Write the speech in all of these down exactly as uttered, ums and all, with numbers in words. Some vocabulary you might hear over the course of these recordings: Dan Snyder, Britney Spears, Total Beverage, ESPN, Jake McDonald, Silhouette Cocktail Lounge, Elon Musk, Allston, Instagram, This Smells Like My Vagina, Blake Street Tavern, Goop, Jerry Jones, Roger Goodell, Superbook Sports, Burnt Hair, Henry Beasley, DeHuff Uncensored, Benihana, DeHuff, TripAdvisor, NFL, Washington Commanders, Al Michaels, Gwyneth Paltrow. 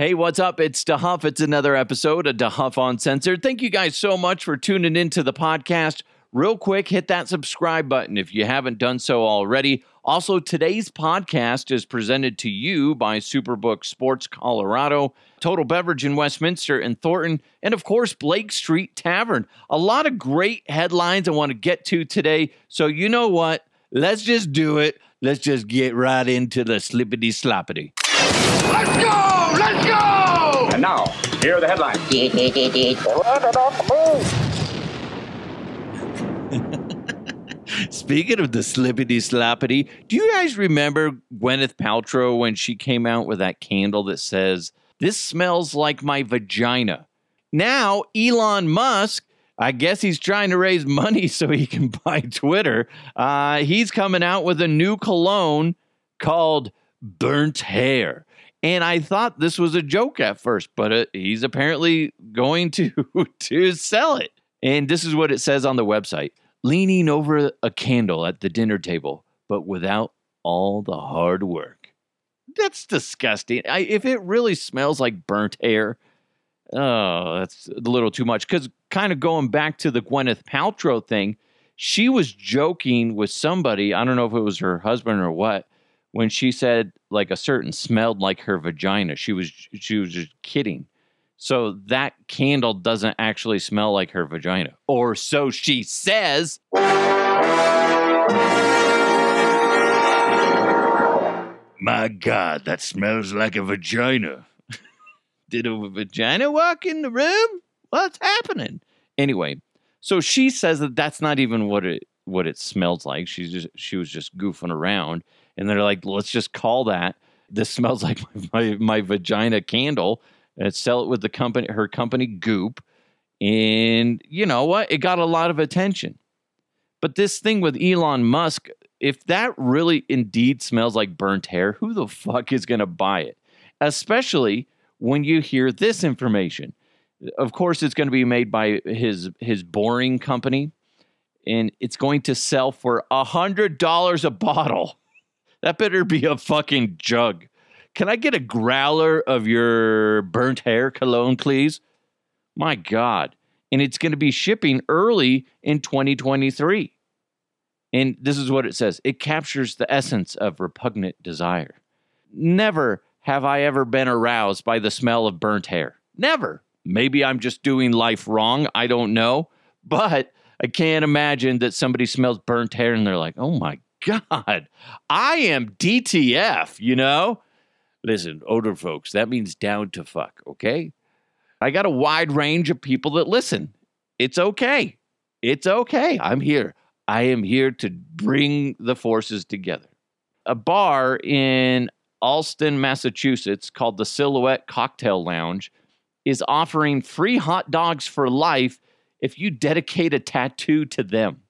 Hey, what's up? It's DeHuff. It's another episode of DeHuff Uncensored. Thank you guys so much for tuning into the podcast. Real quick, hit that subscribe button if you haven't done so already. Also, today's podcast is presented to you by Superbook Sports Colorado, Total Beverage in Westminster and Thornton, and of course, Blake Street Tavern. A lot of great headlines I want to get to today. So you know what? Let's just do it. Let's just get right into the slippity-sloppity. Let's go! Let's go! And now, here are the headlines. Speaking of the slippity-sloppity, do you guys remember Gwyneth Paltrow when she came out with that candle that says, "This smells like my vagina"? Now, Elon Musk, I guess he's trying to raise money so he can buy Twitter. Uh, he's coming out with a new cologne called Burnt Hair. And I thought this was a joke at first, but uh, he's apparently going to, to sell it. And this is what it says on the website. Leaning over a candle at the dinner table, but without all the hard work. That's disgusting. I, if it really smells like burnt hair, oh, that's a little too much. Because kind of going back to the Gwyneth Paltrow thing, she was joking with somebody. I don't know if it was her husband or what. When she said like a certain smelled like her vagina, she was she was just kidding. So that candle doesn't actually smell like her vagina, or so she says. My God, that smells like a vagina. Did a vagina walk in the room? What's happening? Anyway, so she says that that's not even what it what it smells like. She just she was just goofing around. And they're like, let's just call that "This Smells Like My, my, my Vagina" candle and sell it with the company, her company Goop. And you know what? It got a lot of attention. But this thing with Elon Musk, if that really indeed smells like burnt hair, who the fuck is going to buy it? Especially when you hear this information. Of course, it's going to be made by his his boring company. And it's going to sell for one hundred dollars a bottle. That better be a fucking jug. Can I get a growler of your burnt hair cologne, please? My God. And it's going to be shipping early in twenty twenty-three. And this is what it says. It captures the essence of repugnant desire. Never have I ever been aroused by the smell of burnt hair. Never. Maybe I'm just doing life wrong. I don't know. But I can't imagine that somebody smells burnt hair and they're like, oh my God. God, I am D T F, you know? Listen, older folks, that means down to fuck, okay? I got a wide range of people that listen. It's okay. It's okay. I'm here. I am here to bring the forces together. A bar in Allston, Massachusetts, called the Silhouette Cocktail Lounge is offering free hot dogs for life if you dedicate a tattoo to them.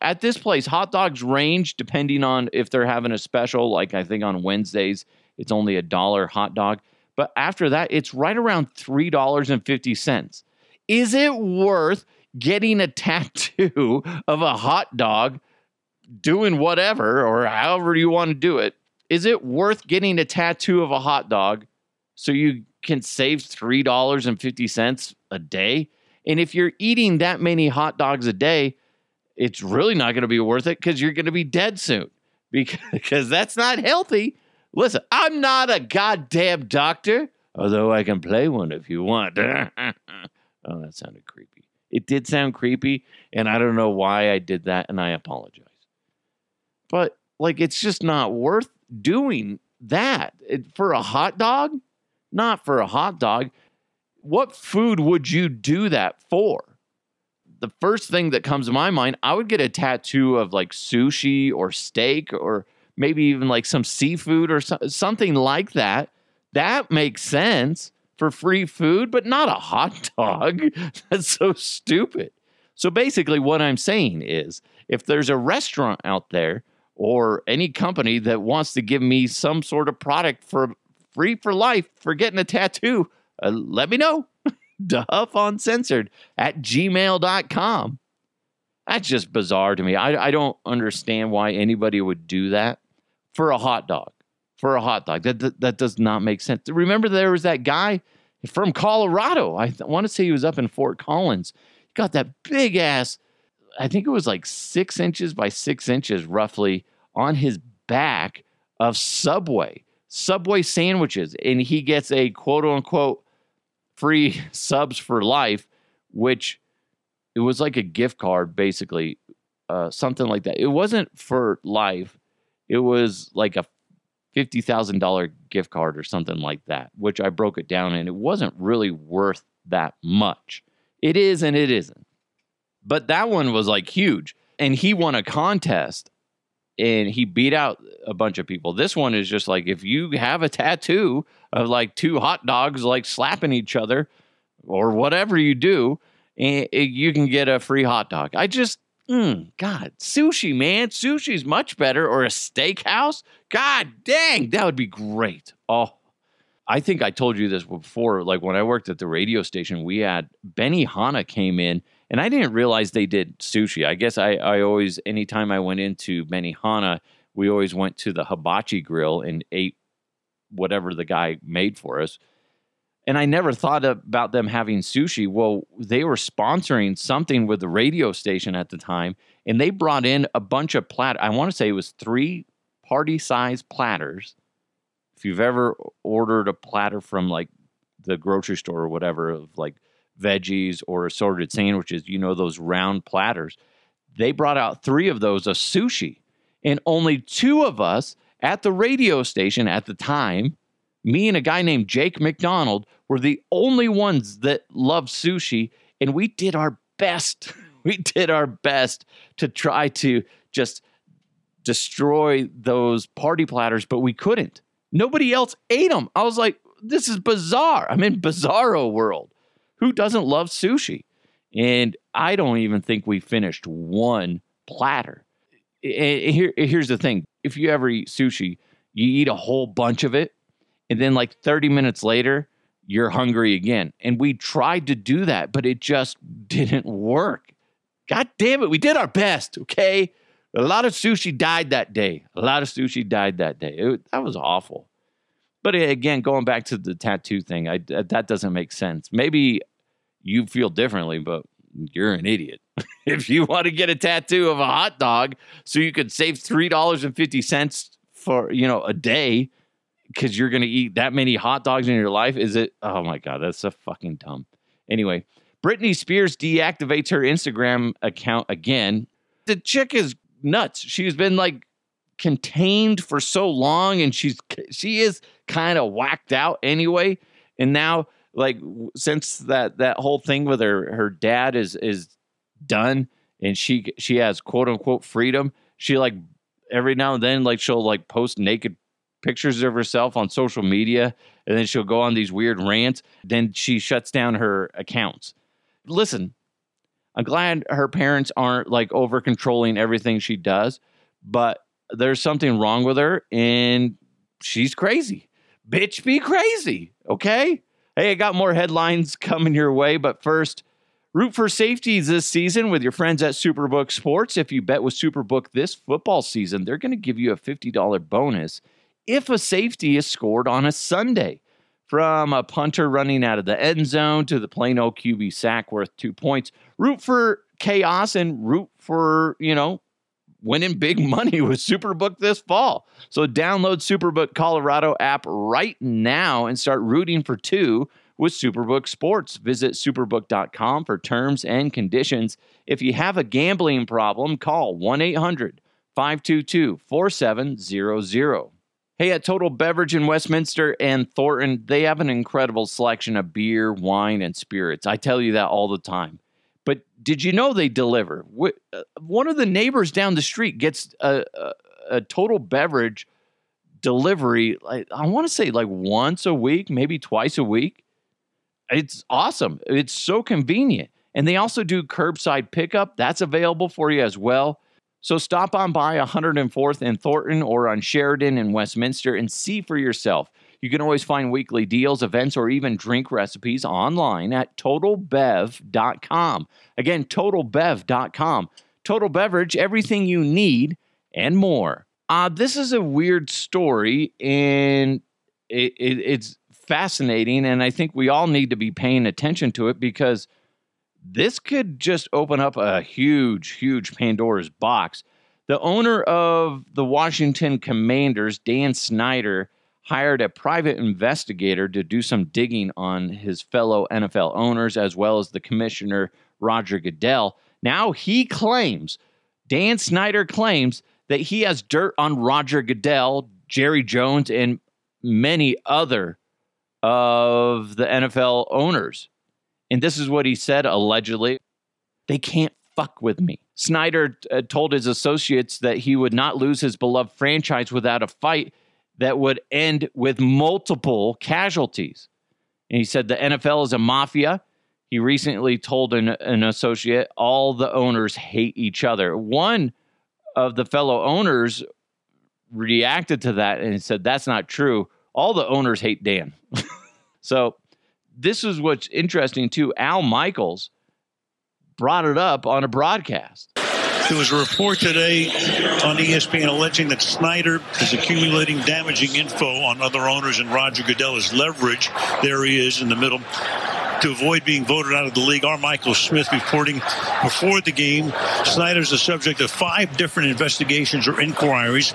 At this place, hot dogs range depending on if they're having a special, like I think on Wednesdays, it's only a dollar hot dog. But after that, it's right around three dollars and fifty cents. Is it worth getting a tattoo of a hot dog, doing whatever, or however you want to do it? Is it worth getting a tattoo of a hot dog so you can save three dollars and fifty cents a day? And if you're eating that many hot dogs a day, it's really not going to be worth it because you're going to be dead soon because that's not healthy. Listen, I'm not a goddamn doctor, although I can play one if you want. Oh, that sounded creepy. It did sound creepy, and I don't know why I did that, and I apologize. But, like, it's just not worth doing that. It, for a hot dog? Not for a hot dog. What food would you do that for? The first thing that comes to my mind, I would get a tattoo of like sushi or steak or maybe even like some seafood or so- something like that. That makes sense for free food, but not a hot dog. That's so stupid. So basically what I'm saying is if there's a restaurant out there or any company that wants to give me some sort of product for free for life for getting a tattoo, uh, let me know. DeHuffUncensored at gmail dot com. That's just bizarre to me. I, I don't understand why anybody would do that for a hot dog. for a hot dog. That, that, that does not make sense. Remember, there was that guy from Colorado. I want to say he was up in Fort Collins. He got that big ass, I think it was like six inches by six inches roughly, on his back of Subway, Subway sandwiches. And he gets a quote unquote free subs for life, which it was like a gift card, basically, uh, something like that. It wasn't for life. It was like a fifty thousand dollars gift card or something like that, which I broke it down, and it wasn't really worth that much. It is and it isn't. But that one was like huge, and he won a contest and he beat out a bunch of people. This one is just like, if you have a tattoo of like two hot dogs like slapping each other or whatever you do, and you can get a free hot dog. I just, mm, God, sushi, man. Sushi's much better, or a steakhouse. God dang, that would be great. Oh, I think I told you this before. Like when I worked at the radio station, we had Benihana came in, and I didn't realize they did sushi. I guess I, I always, anytime I went into Benihana, we always went to the hibachi grill and ate whatever the guy made for us. And I never thought about them having sushi. Well, they were sponsoring something with the radio station at the time, and they brought in a bunch of platters. I want to say it was three party-sized platters. If you've ever ordered a platter from, like, the grocery store or whatever, of, like, veggies or assorted sandwiches, you know, those round platters. They brought out three of those of sushi, and only two of us at the radio station at the time, me and a guy named Jake McDonald, were the only ones that loved sushi, and we did our best. We did our best to try to just destroy those party platters, but we couldn't. Nobody else ate them. I was like, this is bizarre. I'm in bizarro world. Who doesn't love sushi? And I don't even think we finished one platter. And here, here's the thing. If you ever eat sushi, you eat a whole bunch of it, and then like thirty minutes later, you're hungry again. And we tried to do that, but it just didn't work. God damn it. We did our best. Okay. A lot of sushi died that day. A lot of sushi died that day. It, that was awful. But again, going back to the tattoo thing, I, that doesn't make sense. Maybe you feel differently, but you're an idiot. If you want to get a tattoo of a hot dog so you could save three dollars and fifty cents for, you know, a day, because you're going to eat that many hot dogs in your life, is it? Oh my God, that's so fucking dumb. Anyway, Britney Spears deactivates her Instagram account again. The chick is nuts. She's been like contained for so long, and she's she is kind of whacked out anyway. And now, like, since that that whole thing with her her dad is is done, and she she has quote unquote freedom, she like every now and then like she'll like post naked pictures of herself on social media, and then she'll go on these weird rants. Then she shuts down her accounts. Listen, I'm glad her parents aren't like over controlling everything she does, but there's something wrong with her, and she's crazy. Bitch, be crazy. Okay. Hey, I got more headlines coming your way, but first, root for safeties this season with your friends at Superbook Sports. If you bet with Superbook this football season, they're going to give you a fifty dollars bonus if a safety is scored on a Sunday, from a punter running out of the end zone to the plain old Q B sack worth two points. Root for chaos and root for, you know, winning big money with Superbook this fall. So download Superbook Colorado app right now and start rooting for two with Superbook Sports. Visit superbook dot com for terms and conditions. If you have a gambling problem, call one eight hundred, five two two, four seven zero zero. Hey, at Total Beverage in Westminster and Thornton, they have an incredible selection of beer, wine, and spirits. I tell you that all the time. But did you know they deliver? One of the neighbors down the street gets a, a, a Total Beverage delivery, I, I want to say like once a week, maybe twice a week. It's awesome. It's so convenient. And they also do curbside pickup. That's available for you as well. So stop on by one oh fourth and Thornton, or on Sheridan in Westminster, and see for yourself. You can always find weekly deals, events, or even drink recipes online at total bev dot com. Again, total bev dot com. Total Beverage, everything you need and more. Uh, this is a weird story, and it, it, it's fascinating, and I think we all need to be paying attention to it because this could just open up a huge, huge Pandora's box. The owner of the Washington Commanders, Dan Snyder, hired a private investigator to do some digging on his fellow N F L owners as well as the commissioner, Roger Goodell. Now he claims, Dan Snyder claims, that he has dirt on Roger Goodell, Jerry Jones, and many other of the N F L owners. And this is what he said, allegedly. They can't fuck with me. Snyder uh, told his associates that he would not lose his beloved franchise without a fight that would end with multiple casualties. And he said the N F L is a mafia. He recently told an, an associate, all the owners hate each other. One of the fellow owners reacted to that and said, that's not true. All the owners hate Dan. So this is what's interesting too. Al Michaels brought it up on a broadcast. There was a report today on E S P N alleging that Snyder is accumulating damaging info on other owners and Roger Goodell is leverage. There he is in the middle. To avoid being voted out of the league, R. Michael Smith reporting before the game, Snyder's the subject of five different investigations or inquiries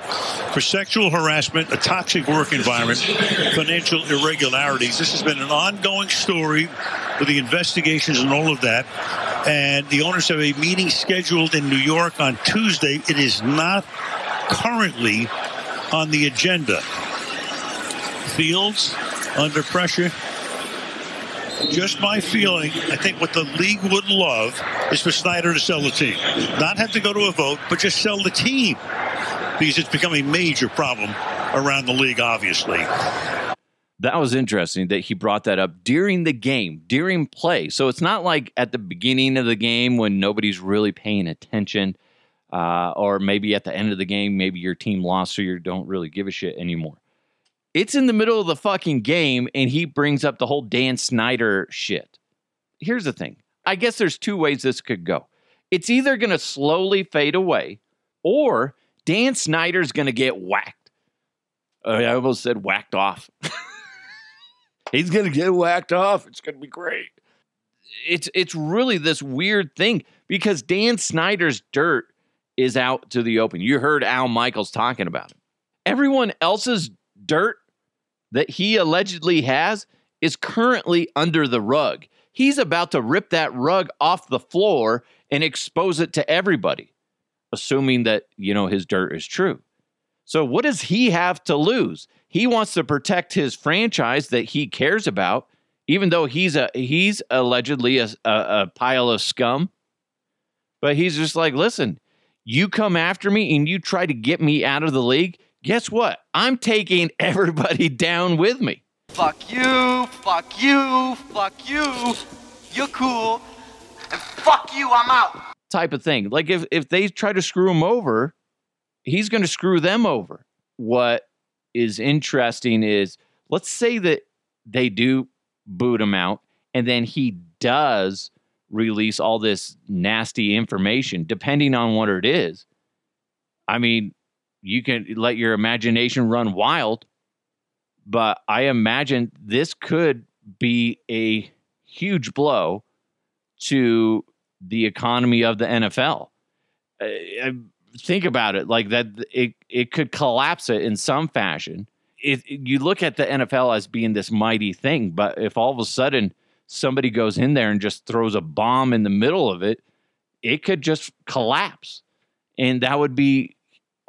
for sexual harassment, a toxic work environment, financial irregularities. This has been an ongoing story with the investigations and all of that. And the owners have a meeting scheduled in New York on Tuesday. It is not currently on the agenda. Fields under pressure. Just my feeling, I think what the league would love is for Snyder to sell the team. Not have to go to a vote, but just sell the team. Because it's become a major problem around the league, obviously. That was interesting that he brought that up during the game, during play. So it's not like at the beginning of the game when nobody's really paying attention. Uh, or maybe at the end of the game, maybe your team lost so you don't really give a shit anymore. It's in the middle of the fucking game, and he brings up the whole Dan Snyder shit. Here's the thing. I guess there's two ways this could go. It's either going to slowly fade away, or Dan Snyder's going to get whacked. I almost said whacked off. He's going to get whacked off. It's going to be great. It's, it's really this weird thing, because Dan Snyder's dirt is out to the open. You heard Al Michaels talking about it. Everyone else's dirt that he allegedly has is currently under the rug. He's about to rip that rug off the floor and expose it to everybody, assuming that, you know, his dirt is true. So what does he have to lose? He wants to protect his franchise that he cares about, even though he's a he's allegedly a, a, a pile of scum. But he's just like, listen, you come after me and you try to get me out of the league. Guess what? I'm taking everybody down with me. Fuck you, fuck you, fuck you, you're cool, and fuck you, I'm out. Type of thing. Like if, if they try to screw him over, he's going to screw them over. What is interesting is, let's say that they do boot him out, and then he does release all this nasty information, depending on what it is. I mean, you can let your imagination run wild, but I imagine this could be a huge blow to the economy of the N F L. Uh, think about it like that. It, it could collapse it in some fashion. It, you look at the N F L as being this mighty thing, but if all of a sudden somebody goes in there and just throws a bomb in the middle of it, it could just collapse. And that would be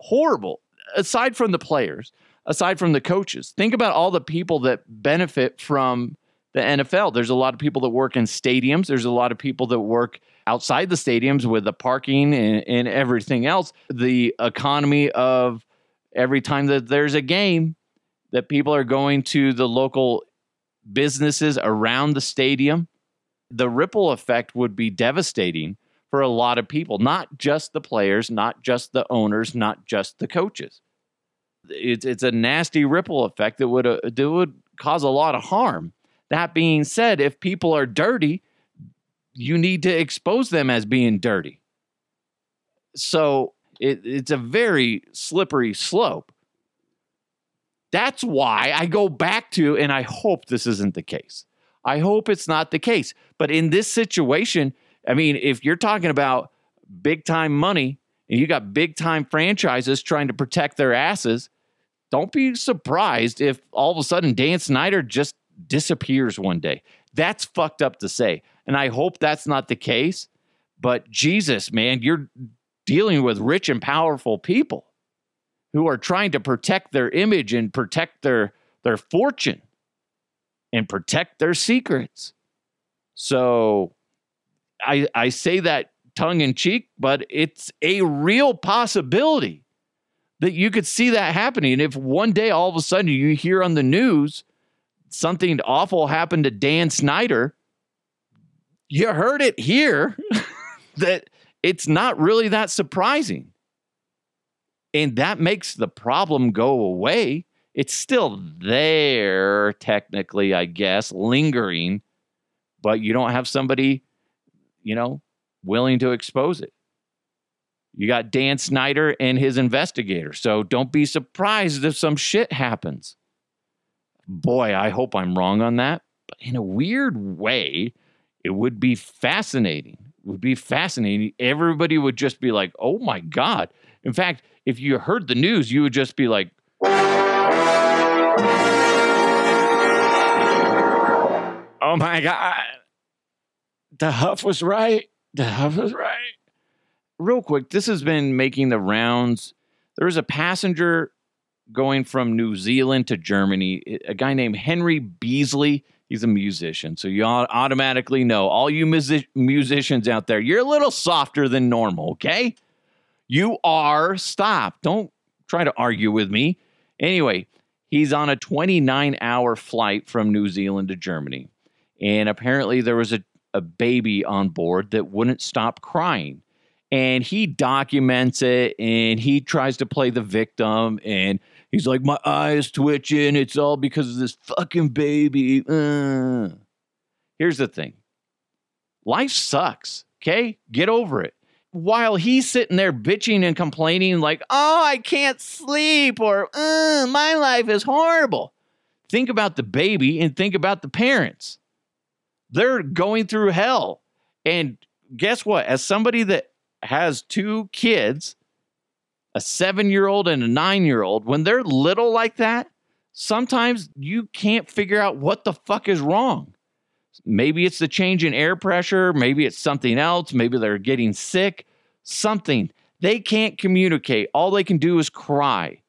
horrible. Aside from the players, aside from the coaches, think about all the people that benefit from the N F L. There's a lot of people that work in stadiums. There's a lot of people that work outside the stadiums with the parking and, and everything else. The economy of every time that there's a game, that people are going to the local businesses around the stadium. The ripple effect would be devastating for a lot of people, not just the players, not just the owners, not just the coaches. It's it's a nasty ripple effect that would, uh, that would cause a lot of harm. That being said, if people are dirty, you need to expose them as being dirty. So It, it's a very slippery slope. That's why I go back to, and I hope this isn't the case. I hope it's not the case. But in this situation, I mean, if you're talking about big time money and you got big time franchises trying to protect their asses, don't be surprised if all of a sudden Dan Snyder just disappears one day. That's fucked up to say. And I hope that's not the case. But Jesus, man, you're dealing with rich and powerful people who are trying to protect their image and protect their, their fortune and protect their secrets. So I, I say that tongue in cheek, but it's a real possibility that you could see that happening. And if one day all of a sudden you hear on the news something awful happened to Dan Snyder, you heard it here that it's not really that surprising. And that makes the problem go away. It's still there, technically, I guess, lingering, but you don't have somebody, you know, willing to expose it. You got Dan Snyder and his investigator, so don't be surprised if some shit happens. Boy, I hope I'm wrong on that, but in a weird way, it would be fascinating. It would be fascinating. Everybody would just be like, oh my God. In fact, if you heard the news, you would just be like, oh my God. DeHuff was right. DeHuff was right. Real quick, this has been making the rounds. There was a passenger going from New Zealand to Germany, a guy named Henry Beasley. He's a musician, so you automatically know. All you music- musicians out there, you're a little softer than normal, okay? You are. Stop. Don't try to argue with me. Anyway, he's on a twenty-nine hour flight from New Zealand to Germany, and apparently there was a, a baby on board that wouldn't stop crying, and he documents it, and he tries to play the victim, and he's like, my eyes twitching. It's all because of this fucking baby. Uh. Here's the thing. Life sucks, okay? Get over it. While he's sitting there bitching and complaining like, oh, I can't sleep, or uh, my life is horrible. Think about the baby and think about the parents. They're going through hell. And guess what? As somebody that has two kids, a seven-year-old and a nine-year-old, when they're little like that, sometimes you can't figure out what the fuck is wrong. Maybe it's the change in air pressure. Maybe it's something else. Maybe they're getting sick. Something. They can't communicate. All they can do is cry.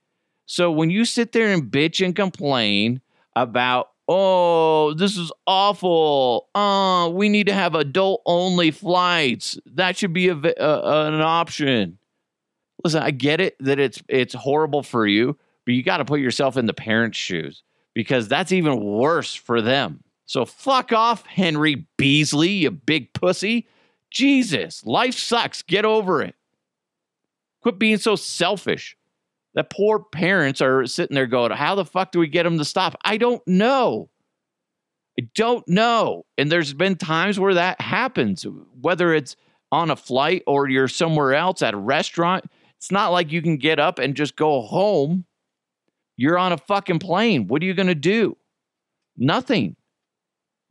So when you sit there and bitch and complain about, oh, this is awful. Oh, we need to have adult-only flights. That should be a, a, an option. Listen, I get it that it's it's horrible for you, but you got to put yourself in the parents' shoes because that's even worse for them. So fuck off, Henry Beasley, you big pussy. Jesus, life sucks. Get over it. Quit being so selfish. The poor parents are sitting there going, how the fuck do we get them to stop? I don't know. I don't know. And there's been times where that happens, whether it's on a flight or you're somewhere else at a restaurant. It's not like you can get up and just go home. You're on a fucking plane. What are you going to do? Nothing.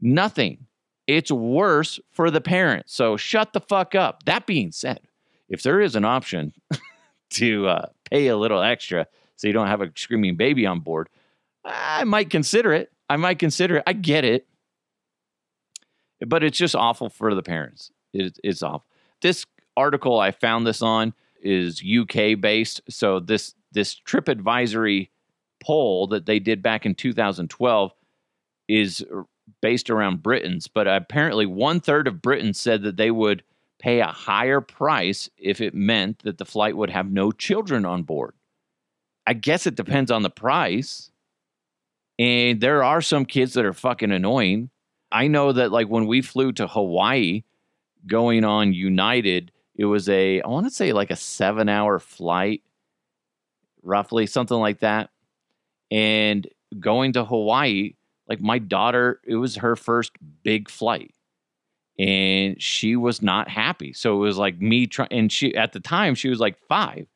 Nothing. It's worse for the parents. So shut the fuck up. That being said, if there is an option to uh, pay a little extra so you don't have a screaming baby on board, I might consider it. I might consider it. I get it. But it's just awful for the parents. It, it's awful. This article I found this on is U K based. So this this TripAdvisor poll that they did back in two thousand twelve is based around Britons, but apparently one third of Britons said that they would pay a higher price if it meant that the flight would have no children on board. I guess it depends on the price. And there are some kids that are fucking annoying. I know that like when we flew to Hawaii going on United, it was a, I want to say like a seven hour flight, roughly, something like that. And going to Hawaii, like my daughter, it was her first big flight. and she was not happy. So it was like me trying, and she, at the time she was like five.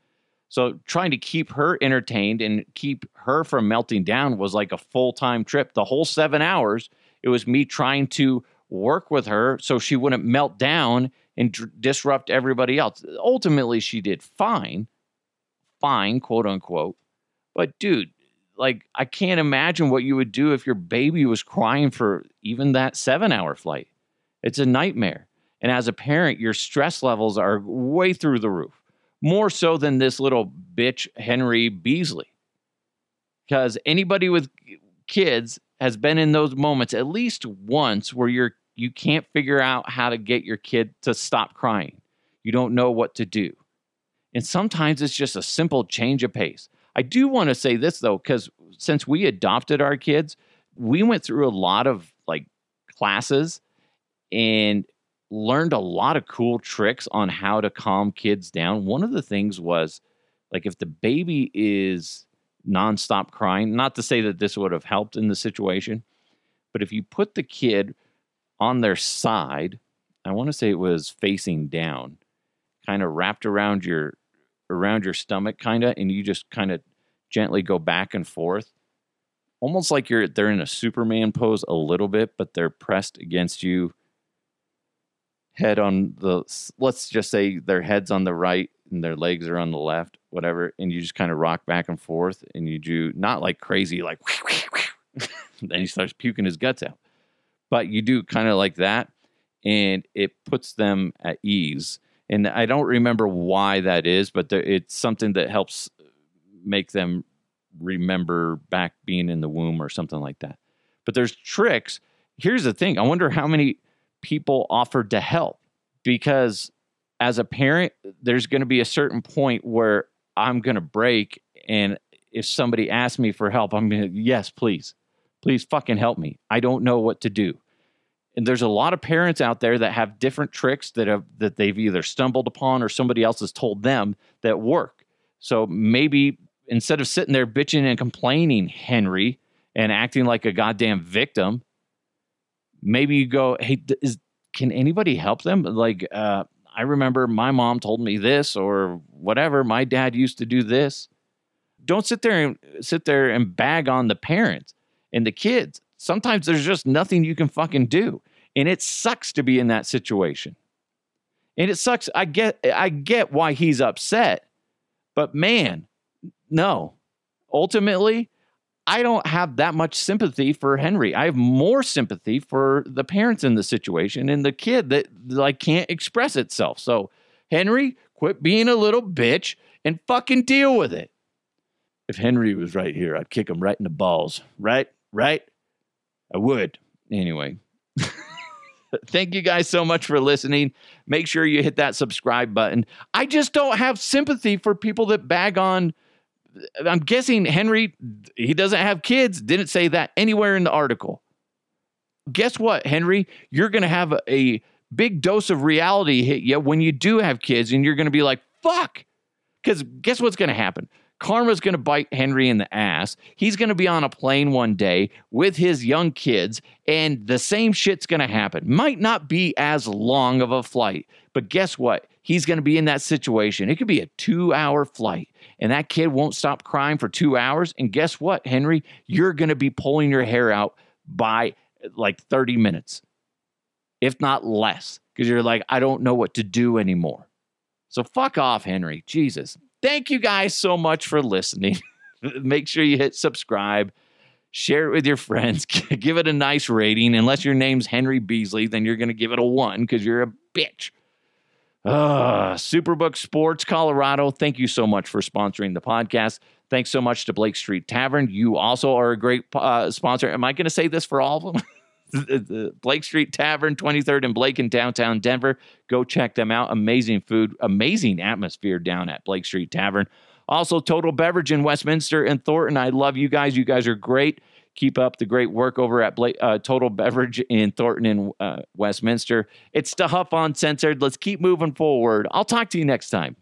So trying to keep her entertained and keep her from melting down was like a full-time trip. The whole seven hours, it was me trying to work with her so she wouldn't melt down and d- disrupt everybody else. Ultimately, she did fine, fine, quote unquote. But dude, like, I can't imagine what you would do if your baby was crying for even that seven-hour flight. It's a nightmare. And as a parent, your stress levels are way through the roof, more so than this little bitch, Henry Beasley. Because anybody with kids has been in those moments at least once where you're, you can't figure out how to get your kid to stop crying. You don't know what to do. And sometimes it's just a simple change of pace. I do want to say this, though, because since we adopted our kids, we went through a lot of like classes and learned a lot of cool tricks on how to calm kids down. One of the things was, like, if the baby is nonstop crying, not to say that this would have helped in the situation, but if you put the kid on their side, I want to say it was facing down, kind of wrapped around your around your stomach, kind of, and you just kind of gently go back and forth, almost like you're they're in a Superman pose a little bit, but they're pressed against you, head on the, let's just say their head's on the right and their legs are on the left, whatever, and you just kind of rock back and forth, and you do, not like crazy, like, then he starts puking his guts out, but you do kind of like that, and it puts them at ease. And I don't remember why that is, but there, it's something that helps make them remember back being in the womb or something like that. But there's tricks. Here's the thing. I wonder how many people offered to help, because as a parent, there's going to be a certain point where I'm going to break. And if somebody asks me for help, I'm going to, yes, please, please fucking help me. I don't know what to do. And there's a lot of parents out there that have different tricks that have that they've either stumbled upon or somebody else has told them that work. So maybe instead of sitting there bitching and complaining, Henry, and acting like a goddamn victim, maybe you go, hey, is, can anybody help them? Like, uh, I remember my mom told me this, or whatever. My dad used to do this. Don't sit there and sit there and bag on the parents and the kids. Sometimes there's just nothing you can fucking do. And it sucks to be in that situation. And it sucks. I get I get why he's upset. But man, no. Ultimately, I don't have that much sympathy for Henry. I have more sympathy for the parents in the situation and the kid that, like, can't express itself. So, Henry, quit being a little bitch and fucking deal with it. If Henry was right here, I'd kick him right in the balls. Right? Right? I would. Anyway, thank you guys so much for listening. Make sure you hit that subscribe button. I just don't have sympathy for people that bag on. I'm guessing Henry, he doesn't have kids. Didn't say that anywhere in the article. Guess what, Henry? You're going to have a big dose of reality hit you when you do have kids, and you're going to be like, fuck. Because guess what's going to happen? Karma's going to bite Henry in the ass. He's going to be on a plane one day with his young kids, and the same shit's going to happen. Might not be as long of a flight, but guess what? He's going to be in that situation. It could be a two-hour flight, and that kid won't stop crying for two hours. And guess what, Henry? You're going to be pulling your hair out by like thirty minutes, if not less, because you're like, I don't know what to do anymore. So fuck off, Henry. Jesus. Thank you guys so much for listening. Make sure you hit subscribe, share it with your friends, give it a nice rating. Unless your name's Henry Beasley, then you're going to give it a one because you're a bitch. Uh, Superbook Sports, Colorado. Thank you so much for sponsoring the podcast. Thanks so much to Blake Street Tavern. You also are a great uh, sponsor. Am I going to say this for all of them? The Blake Street Tavern, twenty-third and Blake in downtown Denver. Go check them out. Amazing food, amazing atmosphere down at Blake Street Tavern. Also, Total Beverage in Westminster and Thornton. I love you guys. You guys are great. Keep up the great work over at Blake, uh, Total Beverage in Thornton and uh, Westminster. It's DeHuff Uncensored. Let's keep moving forward. I'll talk to you next time.